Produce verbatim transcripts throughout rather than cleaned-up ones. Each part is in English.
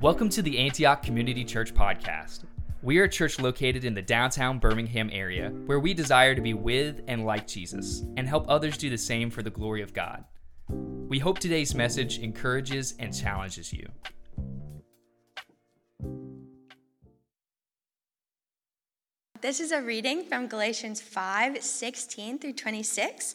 Welcome to the Antioch Community Church podcast. We are a church located in the downtown Birmingham area where we desire to be with and like Jesus and help others do the same for the glory of God. We hope today's message encourages and challenges you. This is a reading from Galatians five sixteen through twenty-six.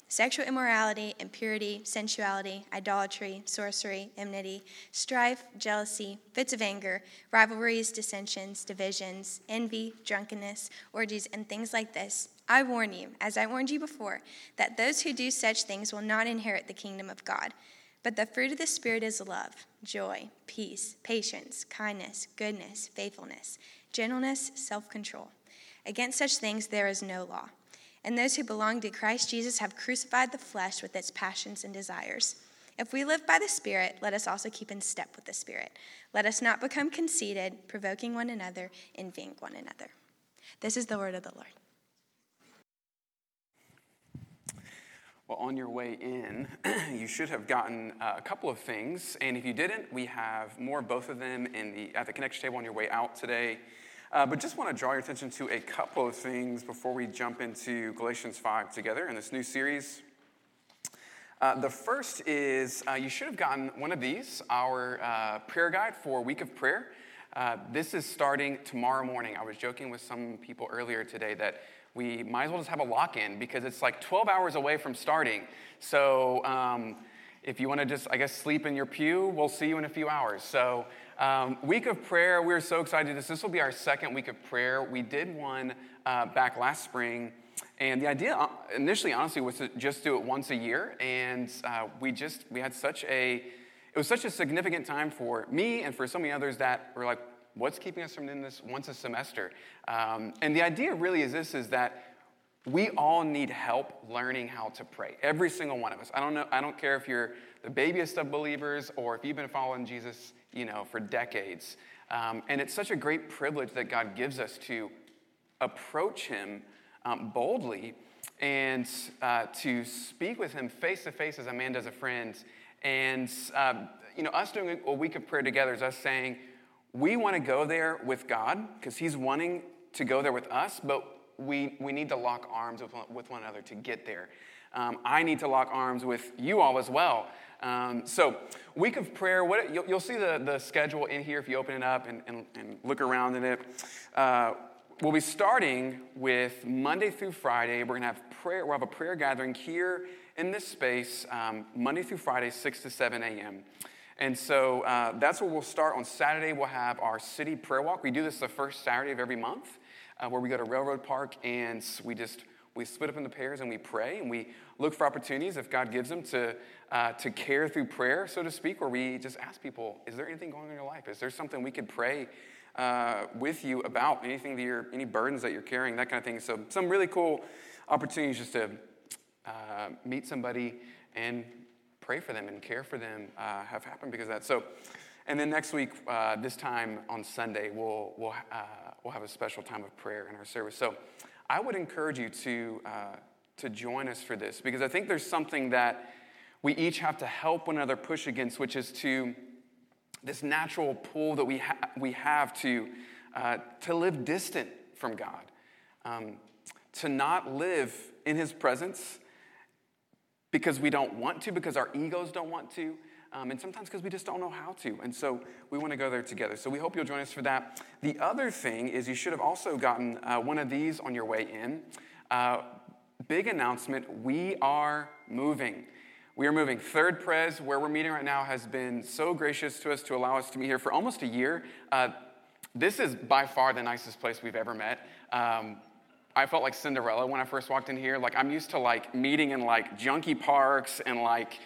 sexual immorality, impurity, sensuality, idolatry, sorcery, enmity, strife, jealousy, fits of anger, rivalries, dissensions, divisions, envy, drunkenness, orgies, and things like this. I warn you, as I warned you before, that those who do such things will not inherit the kingdom of God. But the fruit of the Spirit is love, joy, peace, patience, kindness, goodness, faithfulness, gentleness, self-control. Against such things there is no law. And those who belong to Christ Jesus have crucified the flesh with its passions and desires. If we live by the Spirit, let us also keep in step with the Spirit. Let us not become conceited, provoking one another, envying one another. This is the word of the Lord. Well, on your way in, you should have gotten uh, a couple of things. And if you didn't, we have more, both of them, in the at the connection table on your way out today. Uh, but just want to draw your attention to a couple of things before we jump into Galatians five together in this new series. Uh, the first is uh, you should have gotten one of these, our uh, prayer guide for a week of prayer. Uh, this is starting tomorrow morning. I was joking with some people earlier today that we might as well just have a lock-in because it's like twelve hours away from starting. So um, if you want to just, I guess, sleep in your pew, we'll see you in a few hours. So... Um, week of prayer, we're so excited. This, this will be our second week of prayer. We did one uh, back last spring, and the idea initially, honestly, was to just do it once a year, and uh, we just, we had such a, it was such a significant time for me and for so many others that we're like, what's keeping us from doing this once a semester? Um, and the idea really is this, is that we all need help learning how to pray. Every single one of us. I don't know. I don't care if you're the babiest of believers or if you've been following Jesus, you know, for decades. Um, and it's such a great privilege that God gives us to approach Him um, boldly and uh, to speak with Him face to face as a man does a friend. And um, you know, us doing a week of prayer together is us saying we want to go there with God because He's wanting to go there with us, but We we need to lock arms with one, with one another to get there. Um, I need to lock arms with you all as well. Um, so week of prayer, what you'll, you'll see the, the schedule in here if you open it up and, and, and look around in it. Uh, we'll be starting with Monday through Friday. We're going to have prayer. We'll have a prayer gathering here in this space um, Monday through Friday, six to seven a.m. And so uh, that's where we'll start. On Saturday, we'll have our city prayer walk. We do this the first Saturday of every month. Uh, where we go to Railroad Park, and we just, we split up into pairs, and we pray, and we look for opportunities, if God gives them, to uh, to care through prayer, so to speak, where we just ask people, is there anything going on in your life? Is there something we could pray uh, with you about, anything that you're, any burdens that you're carrying, that kind of thing. So some really cool opportunities just to uh, meet somebody and pray for them and care for them uh, have happened because of that. So, and then next week, uh, this time on Sunday, we'll we'll uh, we'll have a special time of prayer in our service. So, I would encourage you to uh, to join us for this because I think there's something that we each have to help one another push against, which is to this natural pull that we ha- we have to uh, to live distant from God, um, to not live in His presence because we don't want to, because our egos don't want to. Um, and sometimes because we just don't know how to. And so we want to go there together. So we hope you'll join us for that. The other thing is you should have also gotten uh, one of these on your way in. Uh, big announcement, we are moving. We are moving. Third Pres, where we're meeting right now, has been so gracious to us to allow us to meet here for almost a year. Uh, this is by far the nicest place we've ever met. Um, I felt like Cinderella when I first walked in here. Like I'm used to like meeting in like junky parks and like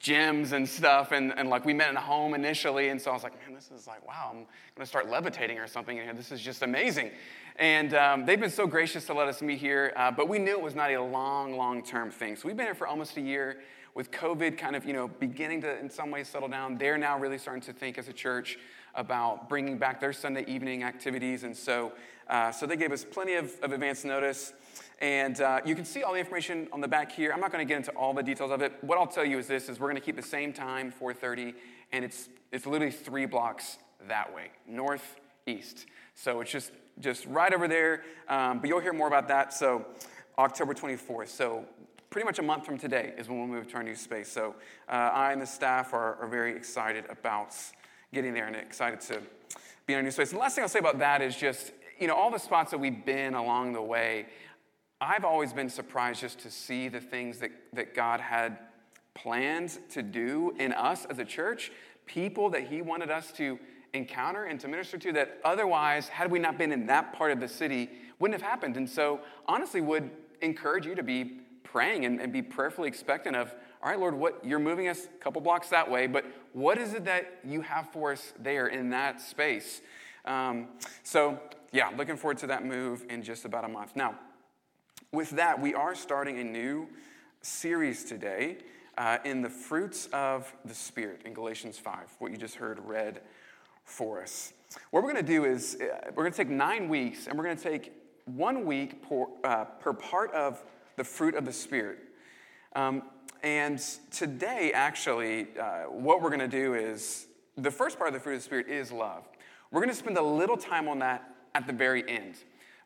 gyms and stuff, and, and like we met in a home initially, and so I was like, man, this is like, wow, I'm gonna start levitating or something in here. This is just amazing. And um, they've been so gracious to let us meet here, uh, but we knew it was not a long, long-term thing. So we've been here for almost a year with COVID kind of, you know, beginning to in some ways settle down. They're now really starting to think as a church about bringing back their Sunday evening activities. And so uh, so they gave us plenty of, of advance notice. And uh, you can see all the information on the back here. I'm not going to get into all the details of it. What I'll tell you is this, is we're going to keep the same time, four thirty, and it's it's literally three blocks that way, northeast. So it's just, just right over there. Um, but you'll hear more about that. So October twenty-fourth. So pretty much a month from today is when we'll move to our new space. So uh, I and the staff are, are very excited about getting there and excited to be in our new space. And the last thing I'll say about that is just, you know, all the spots that we've been along the way, I've always been surprised just to see the things that, that God had planned to do in us as a church, people that he wanted us to encounter and to minister to that otherwise, had we not been in that part of the city, wouldn't have happened. And so honestly would encourage you to be praying and, and be prayerfully expectant of, all right, Lord, what you're moving us a couple blocks that way, but what is it that you have for us there in that space? Um, so yeah, looking forward to that move in just about a month. Now, with that, we are starting a new series today uh, in the fruits of the Spirit in Galatians five, what you just heard read for us. What we're going to do is uh, we're going to take nine weeks, and we're going to take one week per, uh, per part of the fruit of the Spirit. Um, and today, actually, uh, what we're going to do is the first part of the fruit of the Spirit is love. We're going to spend a little time on that at the very end.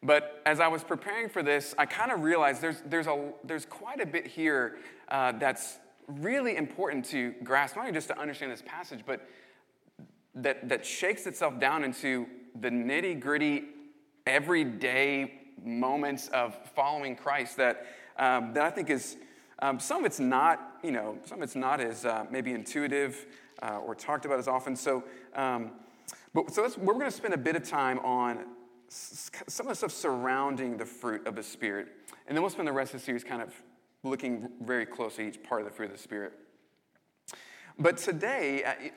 But as I was preparing for this, I kind of realized there's there's a there's quite a bit here uh, that's really important to grasp, not only just to understand this passage, but that that shakes itself down into the nitty-gritty, everyday moments of following Christ that um, that I think is um, some of it's not you know some of it's not as uh, maybe intuitive uh, or talked about as often. So, um, but so that's, we're going to spend a bit of time on some of the stuff surrounding the fruit of the Spirit. And then we'll spend the rest of the series kind of looking very closely at each part of the fruit of the Spirit. But today,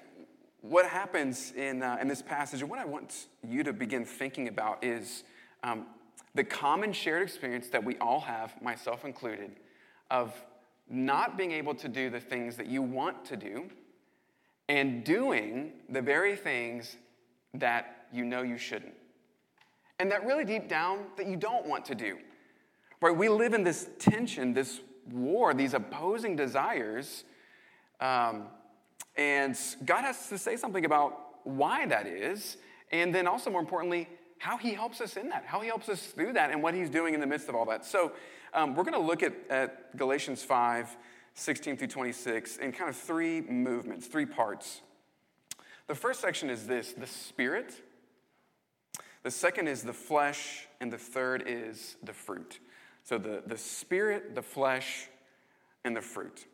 what happens in uh, in this passage, and what I want you to begin thinking about is um, the common shared experience that we all have, myself included, of not being able to do the things that you want to do and doing the very things that you know you shouldn't. And that really deep down that you don't want to do, right? We live in this tension, this war, these opposing desires. Um, and God has to say something about why that is. And then also more importantly, how he helps us in that, how he helps us through that and what he's doing in the midst of all that. So um, we're going to look at, at Galatians five, sixteen through twenty-six in kind of three movements, three parts. The first section is this, the Spirit. The second is the flesh, and the third is the fruit. So the, the Spirit, the flesh, and the fruit.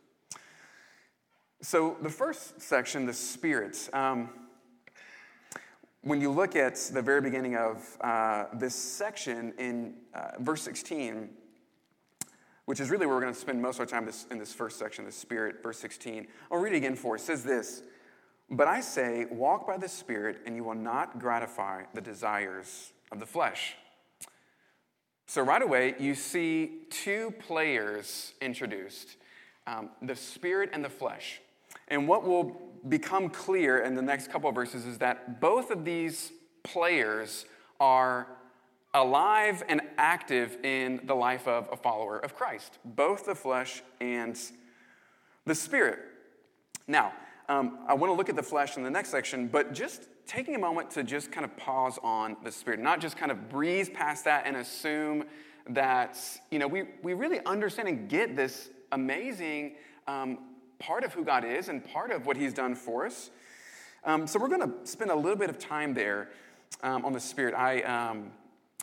So the first section, the Spirit. Um, when you look at the very beginning of uh, this section in uh, verse sixteen, which is really where we're going to spend most of our time this, in this first section, the Spirit, verse sixteen. I'll read it again for us. It says this. But I say, walk by the Spirit, and you will not gratify the desires of the flesh. So right away, you see two players introduced, um, the Spirit and the flesh. And what will become clear in the next couple of verses is that both of these players are alive and active in the life of a follower of Christ, both the flesh and the Spirit. Now, Um, I want to look at the flesh in the next section, but just taking a moment to just kind of pause on the Spirit, not just kind of breeze past that and assume that, you know, we, we really understand and get this amazing um, part of who God is and part of what he's done for us. Um, so we're going to spend a little bit of time there um, on the Spirit. I um,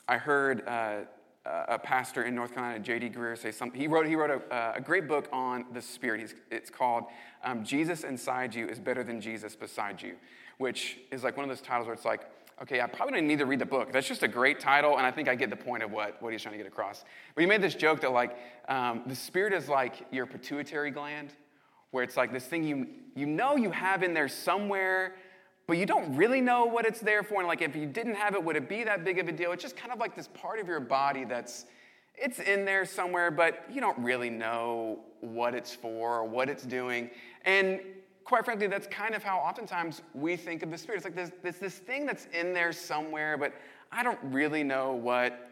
I heard uh, a pastor in North Carolina, J D. Greer, say something. He wrote he wrote a, a great book on the Spirit. He's, it's called um, Jesus Inside You is Better Than Jesus Beside You, which is like one of those titles where it's like, okay, I probably don't need to read the book. That's just a great title, and I think I get the point of what, what he's trying to get across. But he made this joke that like um, the Spirit is like your pituitary gland where it's like this thing you you know you have in there somewhere, but you don't really know what it's there for. And like, if you didn't have it, would it be that big of a deal? It's just kind of like this part of your body that's, it's in there somewhere, but you don't really know what it's for or what it's doing. And quite frankly, that's kind of how oftentimes we think of the Spirit. It's like there's, there's this thing that's in there somewhere, but I don't really know what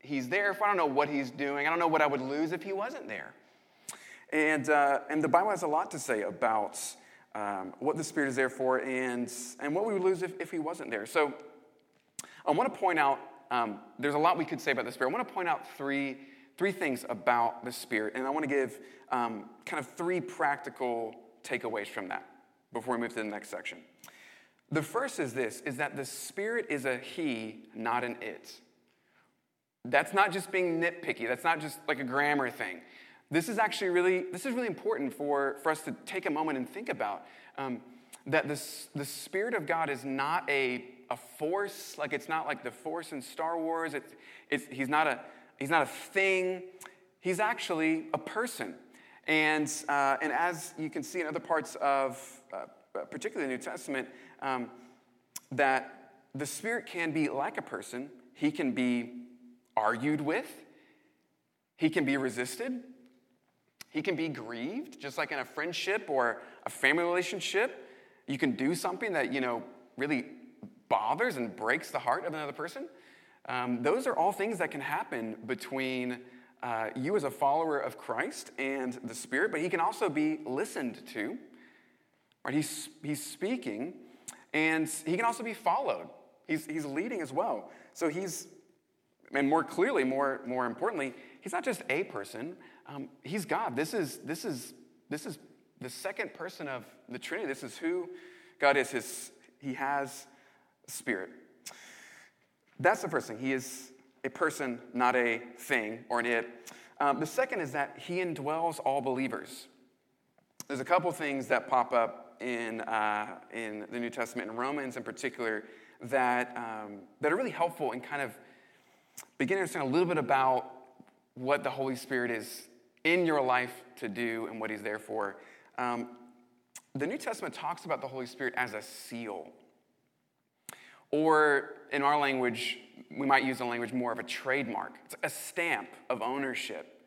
he's there for. I don't know what he's doing. I don't know what I would lose if he wasn't there. And uh, and the Bible has a lot to say about Um, what the Spirit is there for, and and what we would lose if, if he wasn't there. So I want to point out, um, there's a lot we could say about the Spirit. I want to point out three three things about the Spirit, and I want to give um, kind of three practical takeaways from that before we move to the next section. The first is this, is that the Spirit is a he, not an it. That's not just being nitpicky. That's not just like a grammar thing. This is actually really, this is really important for, for us to take a moment and think about, um, that this, the Spirit of God is not a, a force, like it's not like the force in Star Wars. It's, it's, he's not a, he's not a thing. He's actually a person. And, uh, and as you can see in other parts of, uh, particularly the New Testament, um, that the Spirit can be like a person. He can be argued with. He can be resisted. He can be grieved, just like in a friendship or a family relationship. You can do something that, you know, really bothers and breaks the heart of another person. Um, those are all things that can happen between uh, you as a follower of Christ and the Spirit, but he can also be listened to. Right? He's, he's speaking, and he can also be followed. He's, he's leading as well. So he's, and more clearly, more, more importantly, he's not just a person. Um, he's God. This is this is this is the second person of the Trinity. This is who God is. His he has Spirit. That's the first thing. He is a person, not a thing or an it. Um, the second is that he indwells all believers. There's a couple things that pop up in uh, in the New Testament, in Romans in particular, that um, that are really helpful in kind of beginning to understand a little bit about what the Holy Spirit is in your life to do and what he's there for. Um, the New Testament talks about the Holy Spirit as a seal. Or in our language, we might use the language more of a trademark. It's a stamp of ownership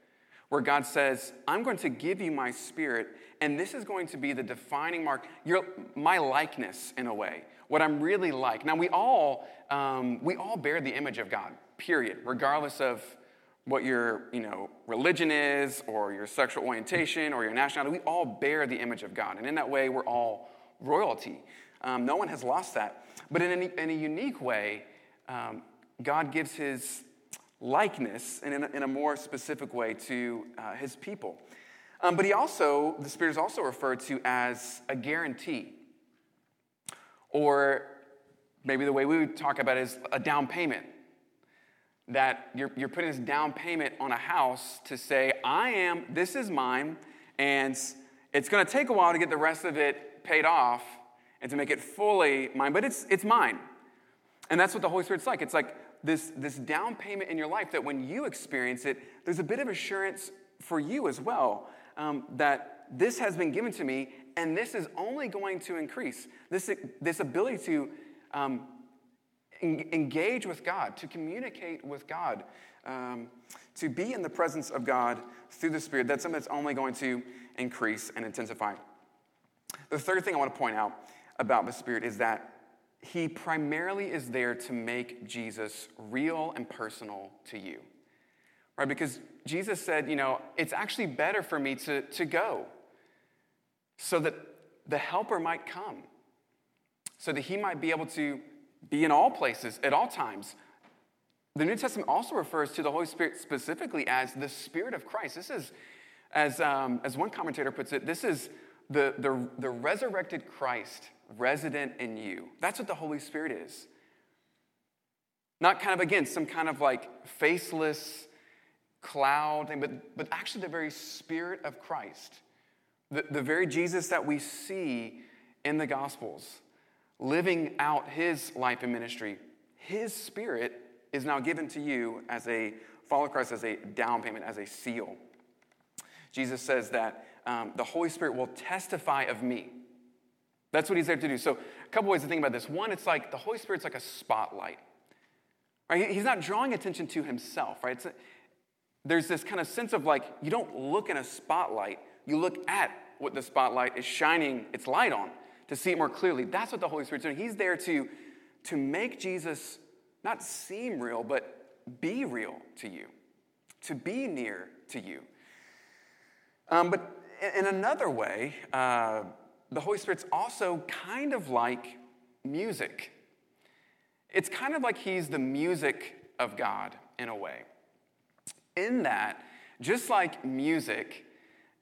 where God says, I'm going to give you my Spirit, and this is going to be the defining mark, your, my likeness in a way, what I'm really like. Now, we all um, we all bear the image of God, period, regardless of what your, you know, religion is, or your sexual orientation, or your nationality. We all bear the image of God. And in that way, we're all royalty. Um, no one has lost that. But in a, in a unique way, um, God gives his likeness, and in a, in a more specific way, to uh, his people. Um, but he also, the Spirit is also referred to as a guarantee. Or maybe the way we would talk about it is a down payment. That you're, you're putting this down payment on a house to say, I am, this is mine, and it's going to take a while to get the rest of it paid off and to make it fully mine, but it's it's mine. And that's what the Holy Spirit's like. It's like this, this down payment in your life that when you experience it, there's a bit of assurance for you as well, um, that this has been given to me, and this is only going to increase. This, this ability to Um, engage with God, to communicate with God, um, to be in the presence of God through the Spirit. That's something that's only going to increase and intensify. The third thing I want to point out about the Spirit is that he primarily is there to make Jesus real and personal to you, right? Because Jesus said, you know, it's actually better for me to, to go so that the Helper might come, so that he might be able to be in all places, at all times. The New Testament also refers to the Holy Spirit specifically as the Spirit of Christ. This is, as um, as one commentator puts it, this is the, the, the resurrected Christ resident in you. That's what the Holy Spirit is. Not kind of, again, some kind of like faceless cloud thing, but, but actually the very Spirit of Christ. The, the very Jesus that we see in the Gospels, living out his life and ministry, his Spirit is now given to you as a follower of Christ, as a down payment, as a seal. Jesus says that um, the Holy Spirit will testify of me. That's what he's there to do. So a couple ways to think about this. One, it's like the Holy Spirit's like a spotlight. Right? He's not drawing attention to himself. Right? It's a, there's this kind of sense of like, you don't look in a spotlight. You look at what the spotlight is shining its light on to see it more clearly. That's what the Holy Spirit's doing. He's there to, to make Jesus not seem real, but be real to you, to be near to you. Um, but in another way, uh, the Holy Spirit's also kind of like music. It's kind of like he's the music of God in a way. In that, just like music,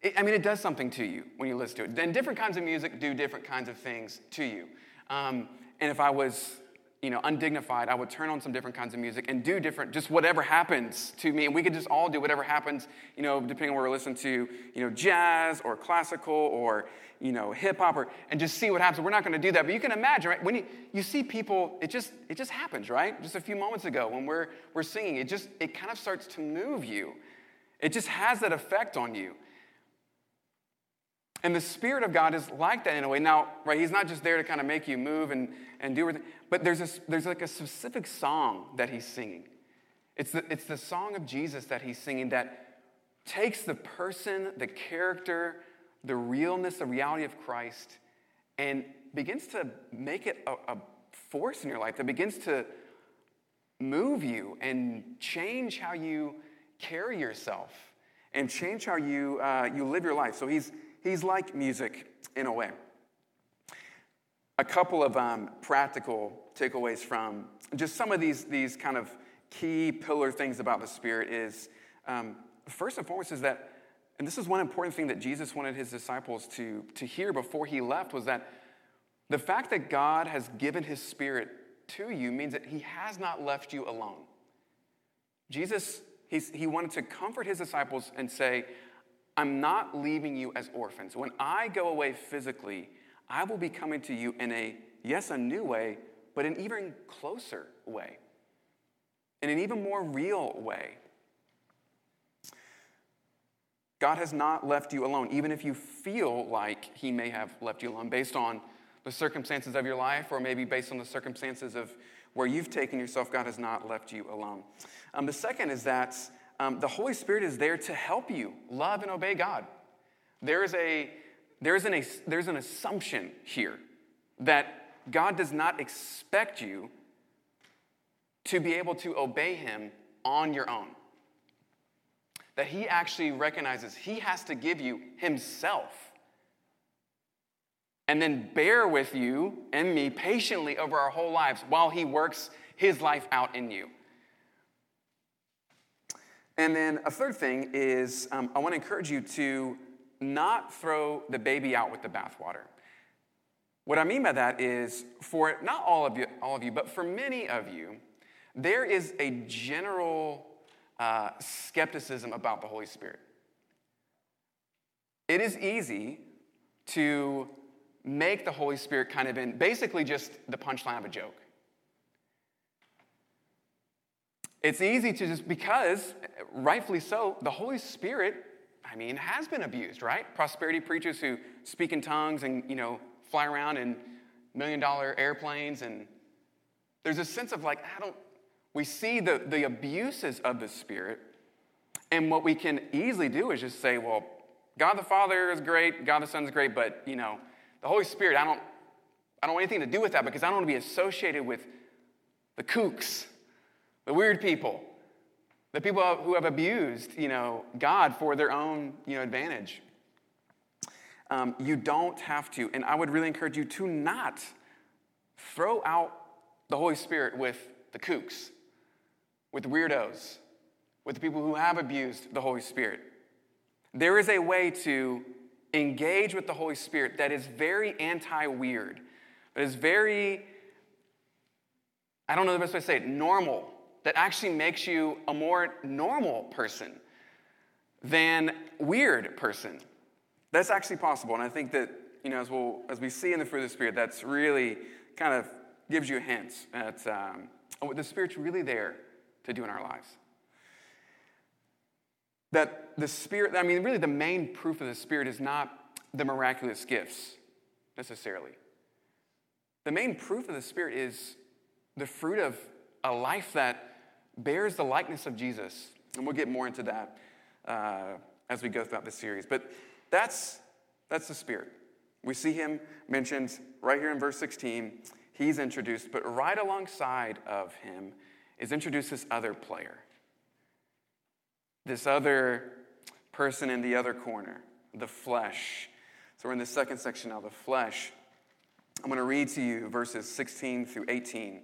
it, I mean, it does something to you when you listen to it. And different kinds of music do different kinds of things to you. Um, and if I was, you know, undignified, I would turn on some different kinds of music and do different, just whatever happens to me. And we could just all do whatever happens, you know, depending on where we're listening to, you know, jazz or classical or, you know, hip hop, or and just see what happens. We're not going to do that, but you can imagine, right? When you, you see people, it just it just happens, right? Just a few moments ago when we're we're singing, it just it kind of starts to move you. It just has that effect on you. And the Spirit of God is like that in a way. Now, right, he's not just there to kind of make you move and, and do everything, but there's a, there's like a specific song that he's singing. It's the, it's the song of Jesus that he's singing that takes the person, the character, the realness, the reality of Christ, and begins to make it a, a force in your life that begins to move you and change how you carry yourself and change how you uh, you live your life. So he's He's like music in a way. A couple of um, practical takeaways from just some of these, these kind of key pillar things about the Spirit is, um, first and foremost is that, and this is one important thing that Jesus wanted his disciples to, to hear before he left, was that the fact that God has given his Spirit to you means that he has not left you alone. Jesus, he's, he wanted to comfort his disciples and say, I'm not leaving you as orphans. When I go away physically, I will be coming to you in a, yes, a new way, but an even closer way, in an even more real way. God has not left you alone, even if you feel like he may have left you alone based on the circumstances of your life, or maybe based on the circumstances of where you've taken yourself. God has not left you alone. Um, the second is that Um, the Holy Spirit is there to help you love and obey God. There is a, there is an, there's an assumption here that God does not expect you to be able to obey him on your own. That he actually recognizes he has to give you himself and then bear with you and me patiently over our whole lives while he works his life out in you. And then a third thing is um, I want to encourage you to not throw the baby out with the bathwater. What I mean by that is, for not all of you, all of you, but for many of you, there is a general uh, skepticism about the Holy Spirit. It is easy to make the Holy Spirit kind of in basically just the punchline of a joke. It's easy to just, because, rightfully so, the Holy Spirit, I mean, has been abused, right? Prosperity preachers who speak in tongues and, you know, fly around in million-dollar airplanes. And there's a sense of like, I don't, we see the, the abuses of the Spirit. And what we can easily do is just say, well, God the Father is great, God the Son is great, but, you know, the Holy Spirit, I don't, I don't want anything to do with that because I don't want to be associated with the kooks. The weird people, the people who have abused, you know, God for their own, you know, advantage. Um, you don't have to, and I would really encourage you to not throw out the Holy Spirit with the kooks, with weirdos, with the people who have abused the Holy Spirit. There is a way to engage with the Holy Spirit that is very anti-weird, that is very, I don't know the best way to say it, normal. That actually makes you a more normal person than weird person. That's actually possible. And I think that, you know, as we'll, as we see in the fruit of the Spirit, that's really kind of gives you a hint at um, what the Spirit's really there to do in our lives. That the Spirit, I mean, really the main proof of the Spirit is not the miraculous gifts, necessarily. The main proof of the Spirit is the fruit of a life that bears the likeness of Jesus. And we'll get more into that uh, as we go throughout this series. But that's that's the Spirit. We see him mentioned right here in verse sixteen. He's introduced, but right alongside of him is introduced this other player. This other person in the other corner, the flesh. So we're in the second section now, the flesh. I'm going to read to you verses sixteen through eighteen. It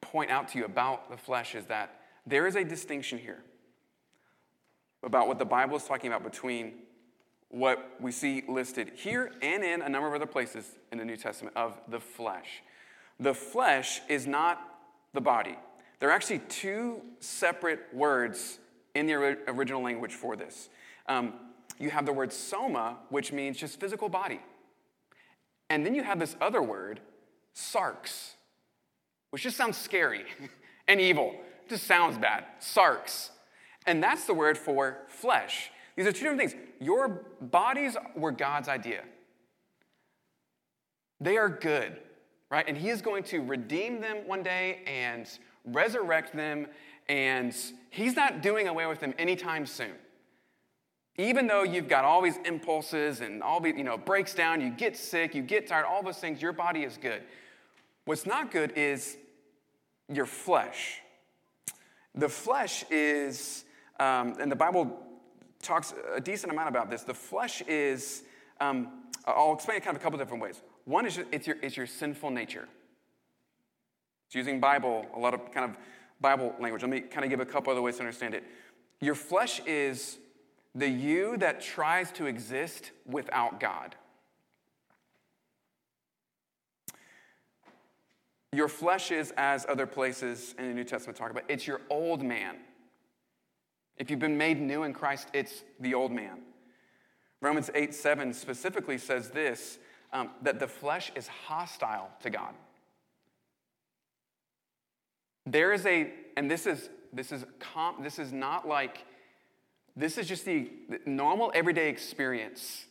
point out to you about the flesh is that there is a distinction here about what the Bible is talking about between what we see listed here and in a number of other places in the New Testament of the flesh. The flesh is not the body. There are actually two separate words in the original language for this. Um, you have the word soma, which means just physical body. And then you have this other word, sarx, which just sounds scary and evil. It just sounds bad, sarx. And that's the word for flesh. These are two different things. Your bodies were God's idea. They are good, right? And he is going to redeem them one day and resurrect them, and he's not doing away with them anytime soon. Even though you've got all these impulses and all the, you know, breaks down, you get sick, you get tired, all those things, your body is good. What's not good is your flesh. The flesh is, um, and the Bible talks a decent amount about this. The flesh is, um, I'll explain it kind of a couple different ways. One is it's your, it's your sinful nature. It's using Bible, a lot of kind of Bible language. Let me kind of give a couple other ways to understand it. Your flesh is the you that tries to exist without God. Your flesh is, as other places in the New Testament talk about, it's your old man. If you've been made new in Christ, it's the old man. Romans eight seven specifically says this, um, that the flesh is hostile to God. There is a, and this is this is comp, this is not like, this is just the normal everyday experience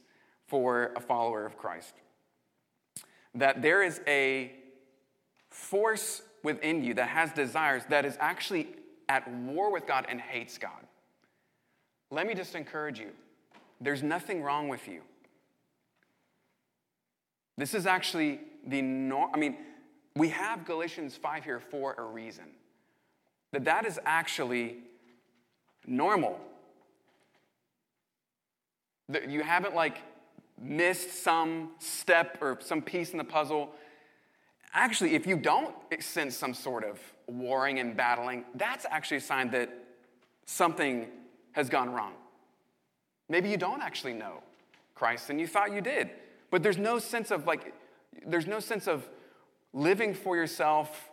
for a follower of Christ. That there is a force within you that has desires that is actually at war with God and hates God. Let me just encourage you. There's nothing wrong with you. This is actually the norm, I mean, we have Galatians five here for a reason. That that is actually normal. That you haven't like missed some step or some piece in the puzzle. Actually, if you don't sense some sort of warring and battling, that's actually a sign that something has gone wrong. Maybe you don't actually know Christ and you thought you did. But there's no sense of like, there's no sense of living for yourself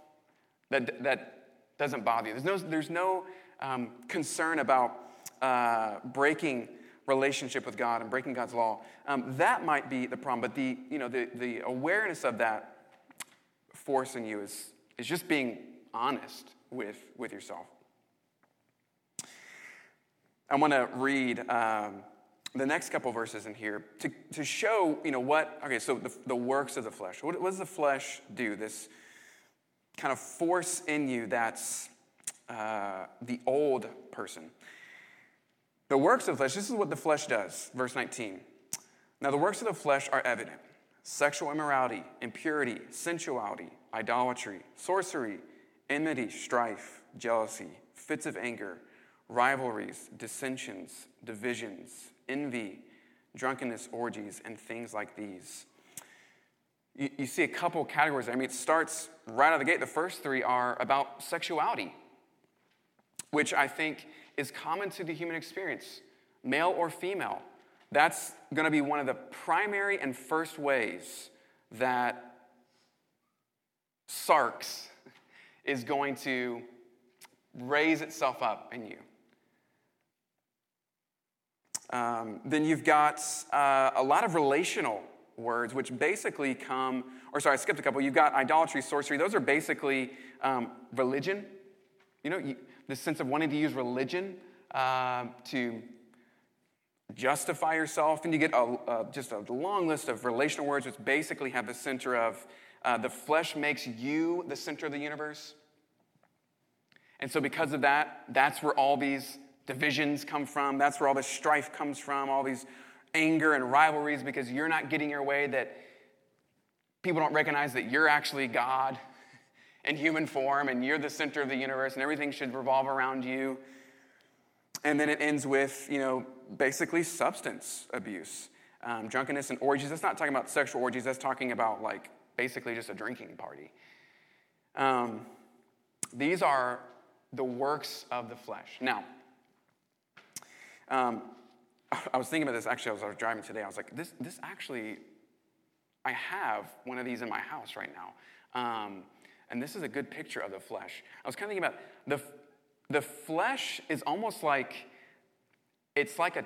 that that doesn't bother you. There's no there's no um, concern about uh, breaking relationship with God and breaking God's law. Um, that might be the problem, but the you know the the awareness of that force in you is is just being honest with with yourself. I want to read um, the next couple verses in here to, to show, you know, what, okay, so the, the works of the flesh. What, what does the flesh do? This kind of force in you that's uh, the old person. The works of the flesh, this is what the flesh does. Verse nineteen. "Now the works of the flesh are evident. Sexual immorality, impurity, sensuality, idolatry, sorcery, enmity, strife, jealousy, fits of anger, rivalries, dissensions, divisions, envy, drunkenness, orgies, and things like these." You, you see a couple categories there. I mean, it starts right out of the gate. The first three are about sexuality, which I think is common to the human experience, male or female. That's going to be one of the primary and first ways that sarx is going to raise itself up in you. Um, then you've got uh, a lot of relational words, which basically come, or sorry, I skipped a couple. You've got idolatry, sorcery. Those are basically um, religion. You know, you, the sense of wanting to use religion uh, to justify yourself. And you get a, a, just a long list of relational words, which basically have the center of uh, the flesh makes you the center of the universe. And so because of that, that's where all these divisions come from. That's where all this strife comes from, all these anger and rivalries because you're not getting your way, that people don't recognize that you're actually God in human form and you're the center of the universe and everything should revolve around you. And then it ends with, you know, basically substance abuse. Um, drunkenness and orgies. That's not talking about sexual orgies. That's talking about, like, basically just a drinking party. Um, these are the works of the flesh. Now, Um, I was thinking about this, actually, as I was driving today. I was like, this this actually, I have one of these in my house right now. Um, and this is a good picture of the flesh. I was kind of thinking about, the the flesh is almost like, it's like a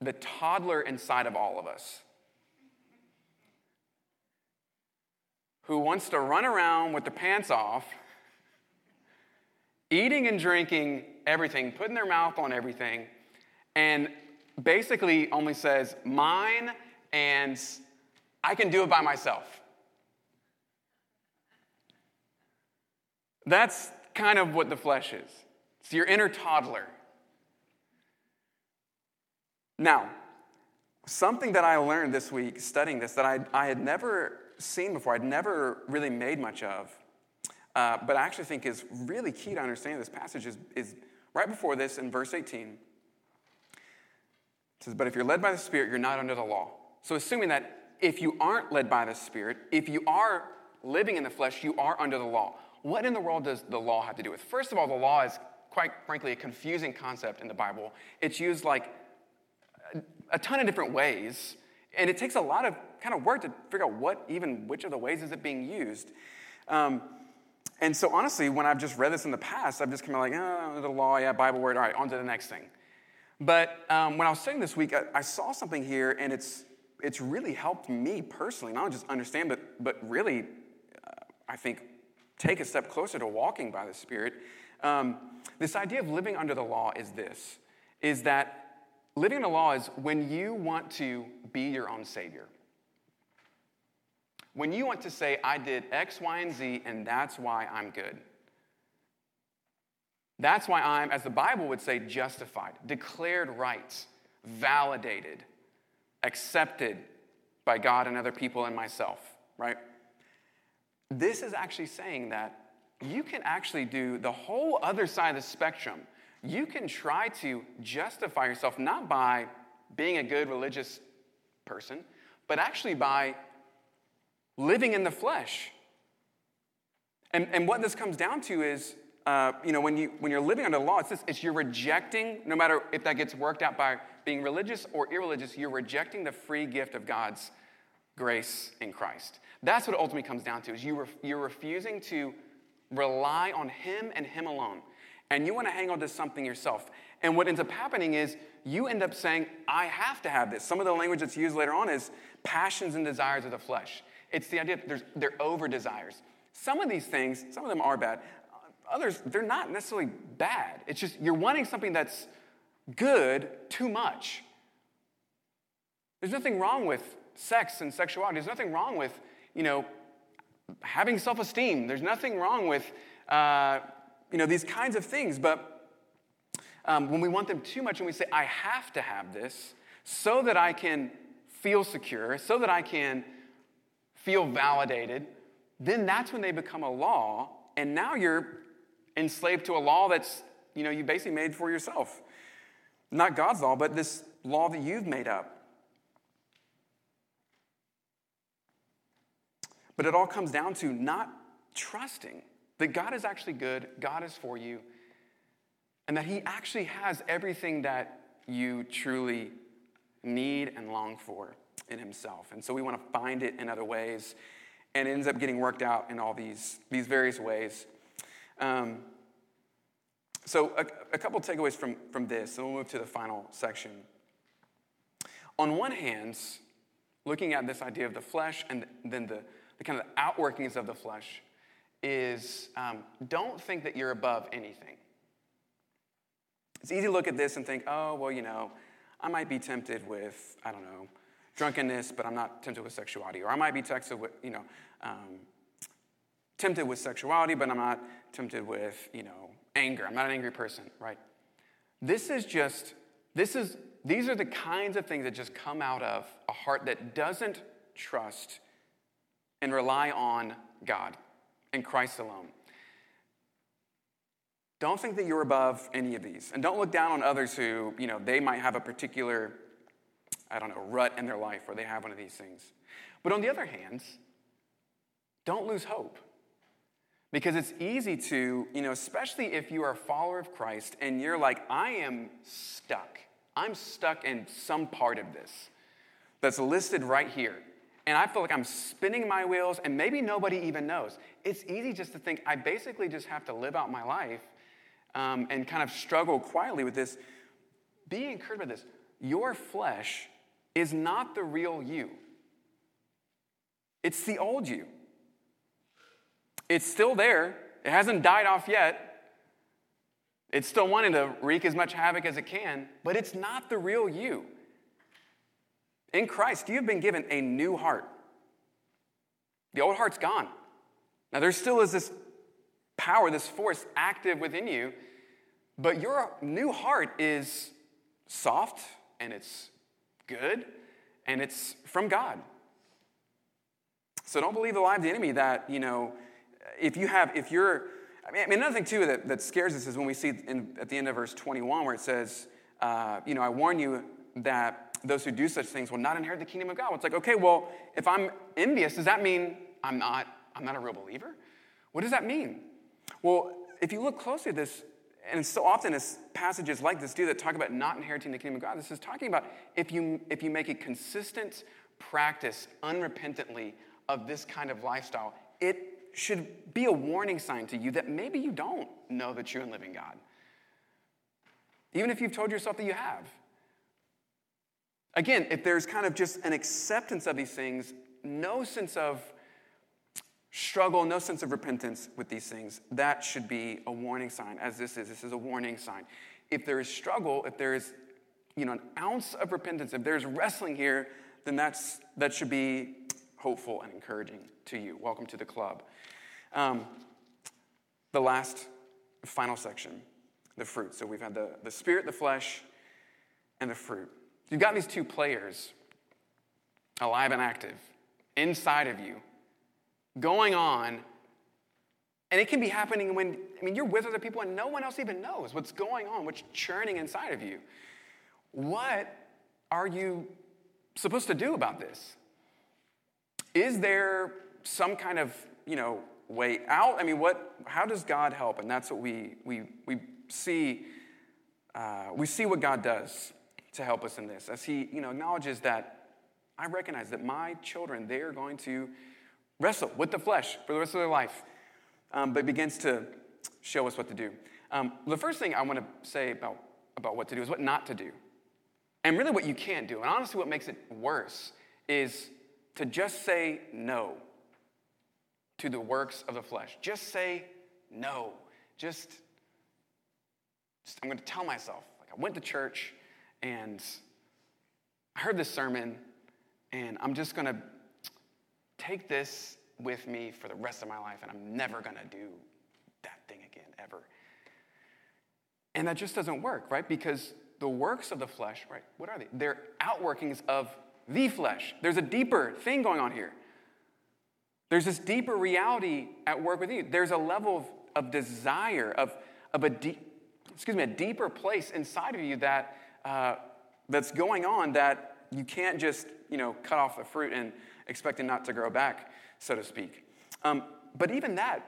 the toddler inside of all of us, who wants to run around with their pants off, eating and drinking everything, putting their mouth on everything, and basically only says, mine, and I can do it by myself. That's kind of what the flesh is. It's your inner toddler. Now, something that I learned this week studying this that I, I had never seen before, I'd never really made much of, uh, but I actually think is really key to understanding this passage is, is right before this in verse eighteen. It says, but if you're led by the Spirit, you're not under the law. So assuming that if you aren't led by the Spirit, if you are living in the flesh, you are under the law. What in the world does the law have to do with? First of all, the law is, quite frankly, a confusing concept in the Bible. It's used like a ton of different ways, and it takes a lot of kind of work to figure out what even, which of the ways is it being used. Um, and so honestly, when I've just read this in the past, I've just kind of like, oh, under the law, yeah, Bible word, all right, on to the next thing. But um, when I was studying this week, I, I saw something here, and it's it's really helped me personally, not just understand, but, but really, uh, I think, take a step closer to walking by the Spirit. Um, this idea of living under the law is this, is that living under the law is when you want to be your own savior. When you want to say, I did X, Y, and Z, and that's why I'm good. That's why I'm, as the Bible would say, justified, declared right, validated, accepted by God and other people and myself, right? This is actually saying that you can actually do the whole other side of the spectrum. You can try to justify yourself not by being a good religious person, but actually by living in the flesh. And, and what this comes down to is, Uh, you know, when, you, when you're living under the law, it's this, it's you're rejecting, no matter if that gets worked out by being religious or irreligious, you're rejecting the free gift of God's grace in Christ. That's what it ultimately comes down to, is you re, you're refusing to rely on him and him alone. And you want to hang on to something yourself. And what ends up happening is you end up saying, I have to have this. Some of the language that's used later on is passions and desires of the flesh. It's the idea that there's, they're over-desires. Some of these things, some of them are bad. Others, they're not necessarily bad. It's just you're wanting something that's good too much. There's nothing wrong with sex and sexuality. There's nothing wrong with, you know, having self-esteem. There's nothing wrong with, uh, you know, these kinds of things. But um, when we want them too much and we say, I have to have this so that I can feel secure, so that I can feel validated, then that's when they become a law. And now you're enslaved to a law that's, you know, you basically made for yourself. Not God's law, but this law that you've made up. But it all comes down to not trusting that God is actually good, God is for you, and that he actually has everything that you truly need and long for in himself. And so we want to find it in other ways, and it ends up getting worked out in all these, these various ways. Um, so a, a couple takeaways from, from this, and we'll move to the final section. On one hand, looking at this idea of the flesh and then the, the kind of the outworkings of the flesh is um, don't think that you're above anything. It's easy to look at this and think, oh, well, you know, I might be tempted with, I don't know, drunkenness, but I'm not tempted with sexuality. Or I might be tempted with, you know, um, tempted with sexuality, but I'm not tempted with, you know, anger. I'm not an angry person, right? This is just, this is, these are the kinds of things that just come out of a heart that doesn't trust and rely on God and Christ alone. Don't think that you're above any of these. And don't look down on others who, you know, they might have a particular, I don't know, rut in their life where they have one of these things. But on the other hand, don't lose hope. Because it's easy to, you know, especially if you are a follower of Christ and you're like, I am stuck. I'm stuck in some part of this that's listed right here. And I feel like I'm spinning my wheels and maybe nobody even knows. It's easy just to think I basically just have to live out my life Um, and kind of struggle quietly with this. Be encouraged by this. Your flesh is not the real you. It's the old you. It's still there. It hasn't died off yet. It's still wanting to wreak as much havoc as it can, but it's not the real you. In Christ, you've been given a new heart. The old heart's gone. Now, there still is this power, this force active within you, but your new heart is soft and it's good and it's from God. So don't believe the lie of the enemy that, you know, if you have, if you're, I mean, another thing too that, that scares us is when we see in, at the end of verse twenty-one where it says, uh, you know, I warn you that those who do such things will not inherit the kingdom of God. It's like, okay, well, if I'm envious, does that mean I'm not, I'm not a real believer? What does that mean? Well, if you look closely at this, and so often as passages like this do that talk about not inheriting the kingdom of God, this is talking about if you if you make a consistent practice unrepentantly of this kind of lifestyle, it should be a warning sign to you that maybe you don't know the true and living God. Even if you've told yourself that you have. Again, if there's kind of just an acceptance of these things, no sense of struggle, no sense of repentance with these things, that should be a warning sign, as this is. This is a warning sign. If there is struggle, if there is, you know, an ounce of repentance, if there's wrestling here, then that's that should be hopeful and encouraging to you. Welcome to the club. Um, the last, final section, the fruit. So we've had the, the spirit, the flesh, and the fruit. You've got these two players, alive and active, inside of you, going on, and it can be happening when, I mean, you're with other people and no one else even knows what's going on, what's churning inside of you. What are you supposed to do about this? Is there some kind of, you know, way out? I mean, what? How does God help? And that's what we we we see. Uh, we see what God does to help us in this, as He, you know, acknowledges that I recognize that my children, they are going to wrestle with the flesh for the rest of their life, um, but begins to show us what to do. Um, the first thing I want to say about, about what to do is what not to do, and really what you can't do. And honestly, what makes it worse is to just say no to the works of the flesh. Just say no. Just, just I'm going to tell myself, like, I went to church, and I heard this sermon, and I'm just going to take this with me for the rest of my life, and I'm never going to do that thing again, ever. And that just doesn't work, right? Because the works of the flesh, right, what are they? They're outworkings of the flesh. There's a deeper thing going on here. There's this deeper reality at work with you. There's a level of, of desire, of, of a deep, excuse me, a deeper place inside of you that uh, that's going on that you can't just, you know, cut off the fruit and expecting not to grow back, so to speak. Um, but even that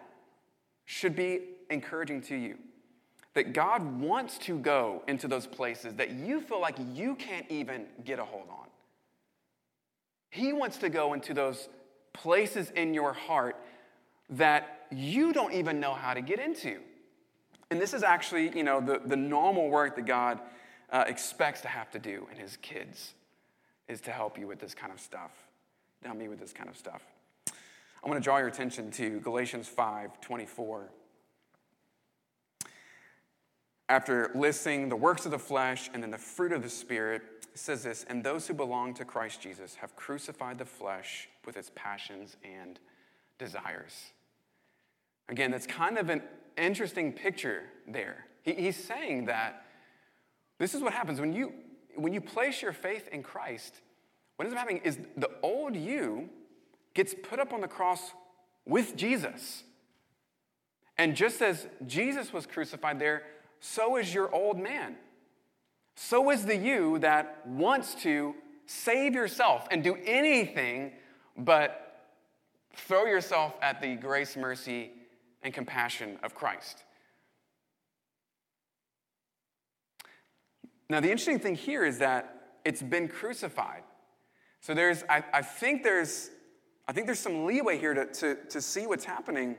should be encouraging to you. that God wants to go into those places that you feel like you can't even get a hold on. He wants to go into those places in your heart that you don't even know how to get into. And this is actually, you know, the, the normal work that God uh, expects to have to do in his kids, is to help you with this kind of stuff, to help me with this kind of stuff. I want to draw your attention to Galatians five twenty-four. After listing the works of the flesh and then the fruit of the Spirit, it says this, and those who belong to Christ Jesus have crucified the flesh with its passions and desires. Again, that's kind of an interesting picture there. He, he's saying that this is what happens when you when you place your faith in Christ. What ends up happening is the old you gets put up on the cross with Jesus. And just as Jesus was crucified there, so is your old man. So is the you that wants to save yourself and do anything but throw yourself at the grace, mercy, and compassion of Christ. Now, the interesting thing here is that it's been crucified. So there's, I, I think there's, I think there's some leeway here to, to, to see what's happening.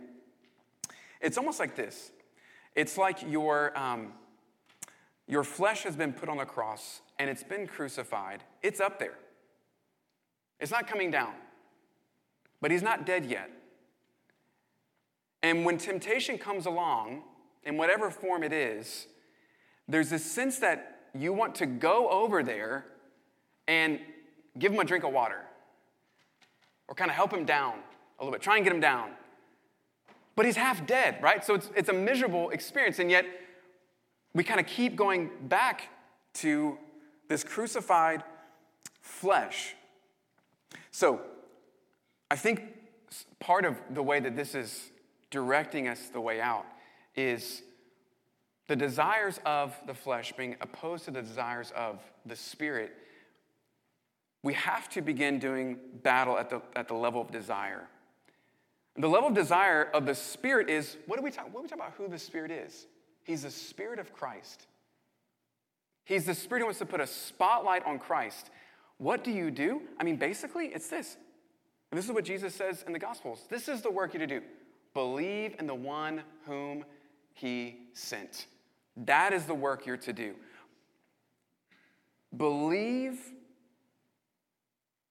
It's almost like this. It's like your, um, your flesh has been put on the cross, and it's been crucified. It's up there. It's not coming down. But he's not dead yet. And when temptation comes along, in whatever form it is, there's this sense that you want to go over there and give him a drink of water, or kind of help him down a little bit. Try and get him down. But he's half dead, right? So it's it's a miserable experience, and yet we kind of keep going back to this crucified flesh. So I think part of the way that this is directing us the way out is the desires of the flesh being opposed to the desires of the Spirit. We have to begin doing battle at the at the level of desire. The level of desire of the Spirit is, what do we talk, what do we talk about who the Spirit is? He's the Spirit of Christ. He's the Spirit who wants to put a spotlight on Christ. What do you do? I mean, basically, it's this. And this is what Jesus says in the Gospels. This is the work you to do. Believe in the one whom he sent. That is the work you're to do. Believe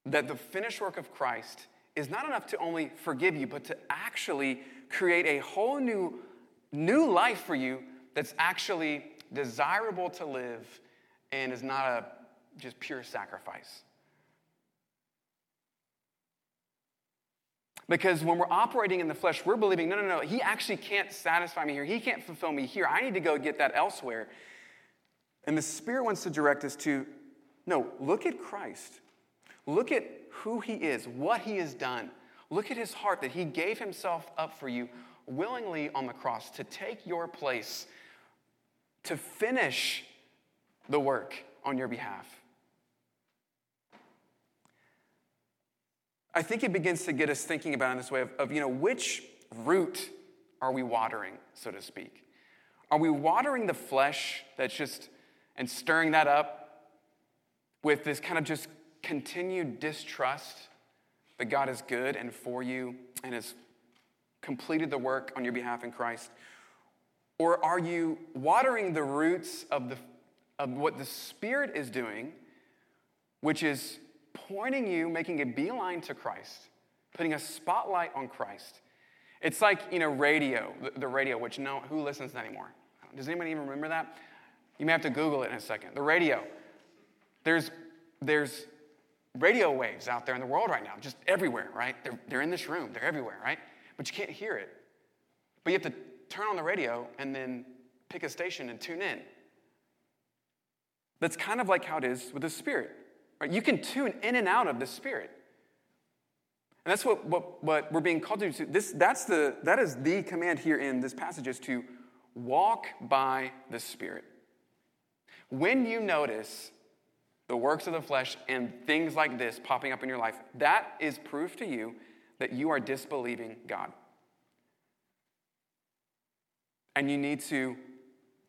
that the finished work of Christ is not enough to only forgive you, but to actually create a whole new, new life for you that's actually desirable to live and is not a just pure sacrifice. Because when we're operating in the flesh, we're believing, no, no, no, he actually can't satisfy me here. He can't fulfill me here. I need to go get that elsewhere. And the Spirit wants to direct us to, no, look at Christ. Look at who he is, what he has done. Look at his heart that he gave himself up for you willingly on the cross to take your place, to finish the work on your behalf. I think it begins to get us thinking about it in this way of, of, you know, which root are we watering, so to speak? Are we watering the flesh that's just, and stirring that up with this kind of just continued distrust that God is good and for you and has completed the work on your behalf in Christ? Or are you watering the roots of the of what the Spirit is doing, which is pointing you, making a beeline to Christ, putting a spotlight on Christ? It's like, you know, radio, the, the radio, which no, who listens to that anymore? Does anybody even remember that? You may have to Google it in a second. The radio. There's there's radio waves out there in the world right now, just everywhere, right? They're, they're in this room. They're everywhere, right? But you can't hear it. But you have to turn on the radio and then pick a station and tune in. That's kind of like how it is with the Spirit. Right? You can tune in and out of the Spirit. And that's what, what, what we're being called to do. This, that's the, that is the command here in this passage, is to walk by the Spirit. When you notice the works of the flesh and things like this popping up in your life, that is proof to you that you are disbelieving God. And you need to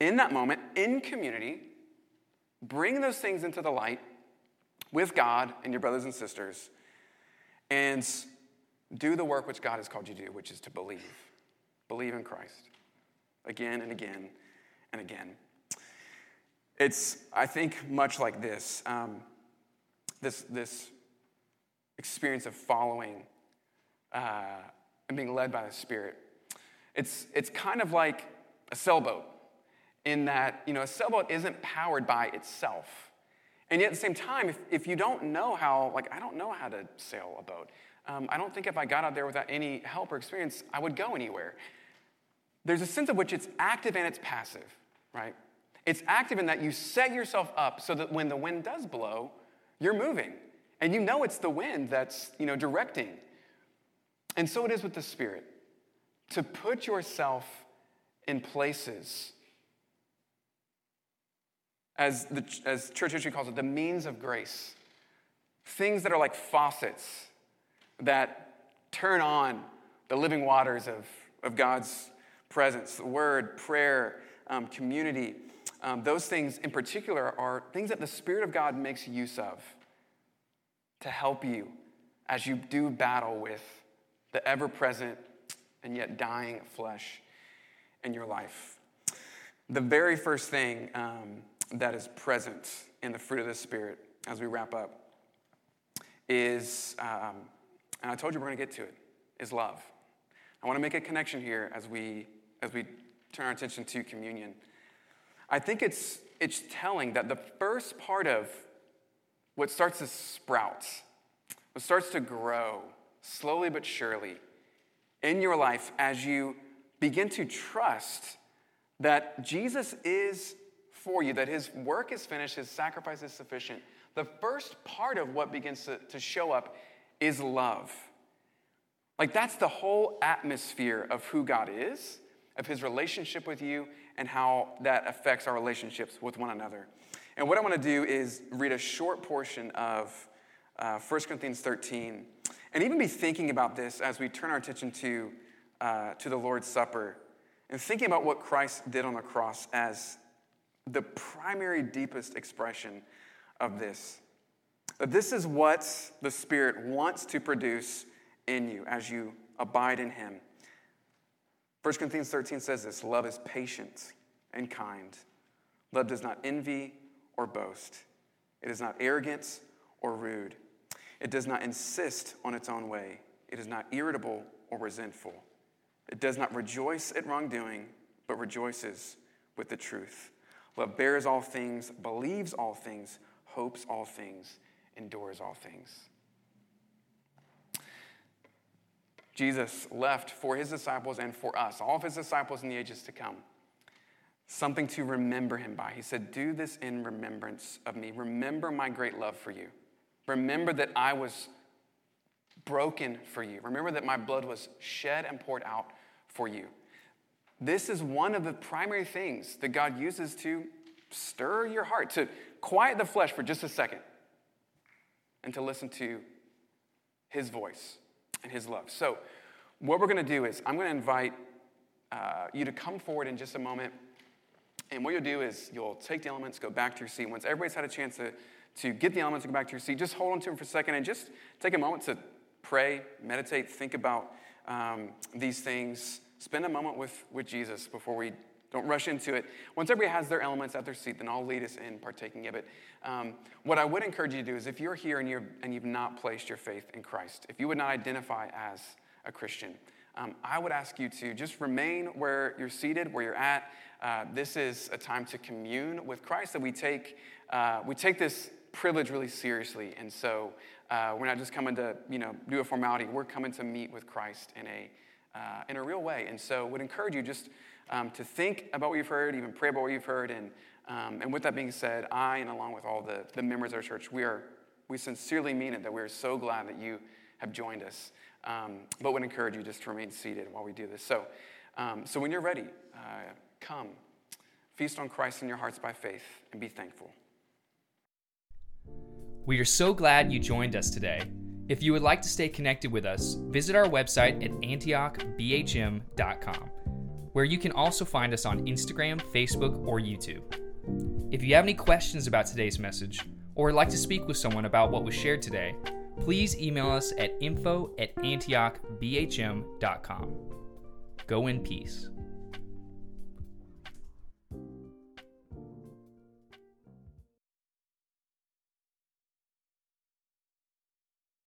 in that moment, in community, bring those things into the light with God and your brothers and sisters, and do the work which God has called you to do, which is to believe. Believe in Christ again and again and again. It's, I think, much like this, um, this, this experience of following uh, and being led by the Spirit. It's, it's kind of like a sailboat in that, you know, a sailboat isn't powered by itself. And yet at the same time, if, if you don't know how, like, I don't know how to sail a boat. Um, I don't think if I got out there without any help or experience, I would go anywhere. There's a sense of which it's active and it's passive, right? It's active in that you set yourself up so that when the wind does blow, you're moving. And you know it's the wind that's, you know, directing. And so it is with the Spirit. To put yourself in places, as the as church history calls it, the means of grace. Things that are like faucets that turn on the living waters of, of God's presence, the word, prayer, um, community. Um, those things in particular are things that the Spirit of God makes use of to help you as you do battle with the ever-present and yet dying flesh in your life. The very first thing um, that is present in the fruit of the Spirit as we wrap up is, um, and I told you we're going to get to it, is love. I want to make a connection here as we as we turn our attention to communion. I think it's it's telling that the first part of what starts to sprout, what starts to grow slowly but surely in your life as you begin to trust that Jesus is for you, that his work is finished, his sacrifice is sufficient. The first part of what begins to, to show up is love. Like, that's the whole atmosphere of who God is, of his relationship with you, and how that affects our relationships with one another. And what I want to do is read a short portion of uh, First Corinthians thirteen, and even be thinking about this as we turn our attention to, uh, to the Lord's Supper, and thinking about what Christ did on the cross as the primary, deepest expression of this. But this is what the Spirit wants to produce in you as you abide in him. First Corinthians thirteen says this: love is patient and kind. Love does not envy or boast. It is not arrogant or rude. It does not insist on its own way. It is not irritable or resentful. It does not rejoice at wrongdoing, but rejoices with the truth. Love bears all things, believes all things, hopes all things, endures all things. Jesus left for his disciples and for us, all of his disciples in the ages to come, something to remember him by. He said, do this in remembrance of me. Remember my great love for you. Remember that I was broken for you. Remember that my blood was shed and poured out for you. This is one of the primary things that God uses to stir your heart, to quiet the flesh for just a second, and to listen to his voice and his love. So what we're going to do is I'm going to invite uh, you to come forward in just a moment. And what you'll do is you'll take the elements, go back to your seat. Once everybody's had a chance to, to get the elements and go back to your seat, just hold on to them for a second and just take a moment to pray, meditate, think about um, these things. Spend a moment with, with Jesus before we don't rush into it. Once everybody has their elements at their seat, then I'll lead us in partaking of it. Um, what I would encourage you to do is if you're here and, you're, and you've not placed your faith in Christ, if you would not identify as a Christian, um, I would ask you to just remain where you're seated, where you're at. Uh, this is a time to commune with Christ, that we take uh, we take this privilege really seriously. And so uh, we're not just coming to, you know, do a formality. We're coming to meet with Christ in a uh, in a real way. And so I would encourage you just Um, to think about what you've heard, even pray about what you've heard. And um, and with that being said, I, and along with all the, the members of our church, we are we sincerely mean it that we are so glad that you have joined us. Um, but would encourage you just to remain seated while we do this. So, um, so when you're ready, uh, come, feast on Christ in your hearts by faith, and be thankful. We are so glad you joined us today. If you would like to stay connected with us, visit our website at antioch b h m dot com. where you can also find us on Instagram, Facebook, or YouTube. If you have any questions about today's message, or would like to speak with someone about what was shared today, please email us at info at antioch b h m dot com. Go in peace.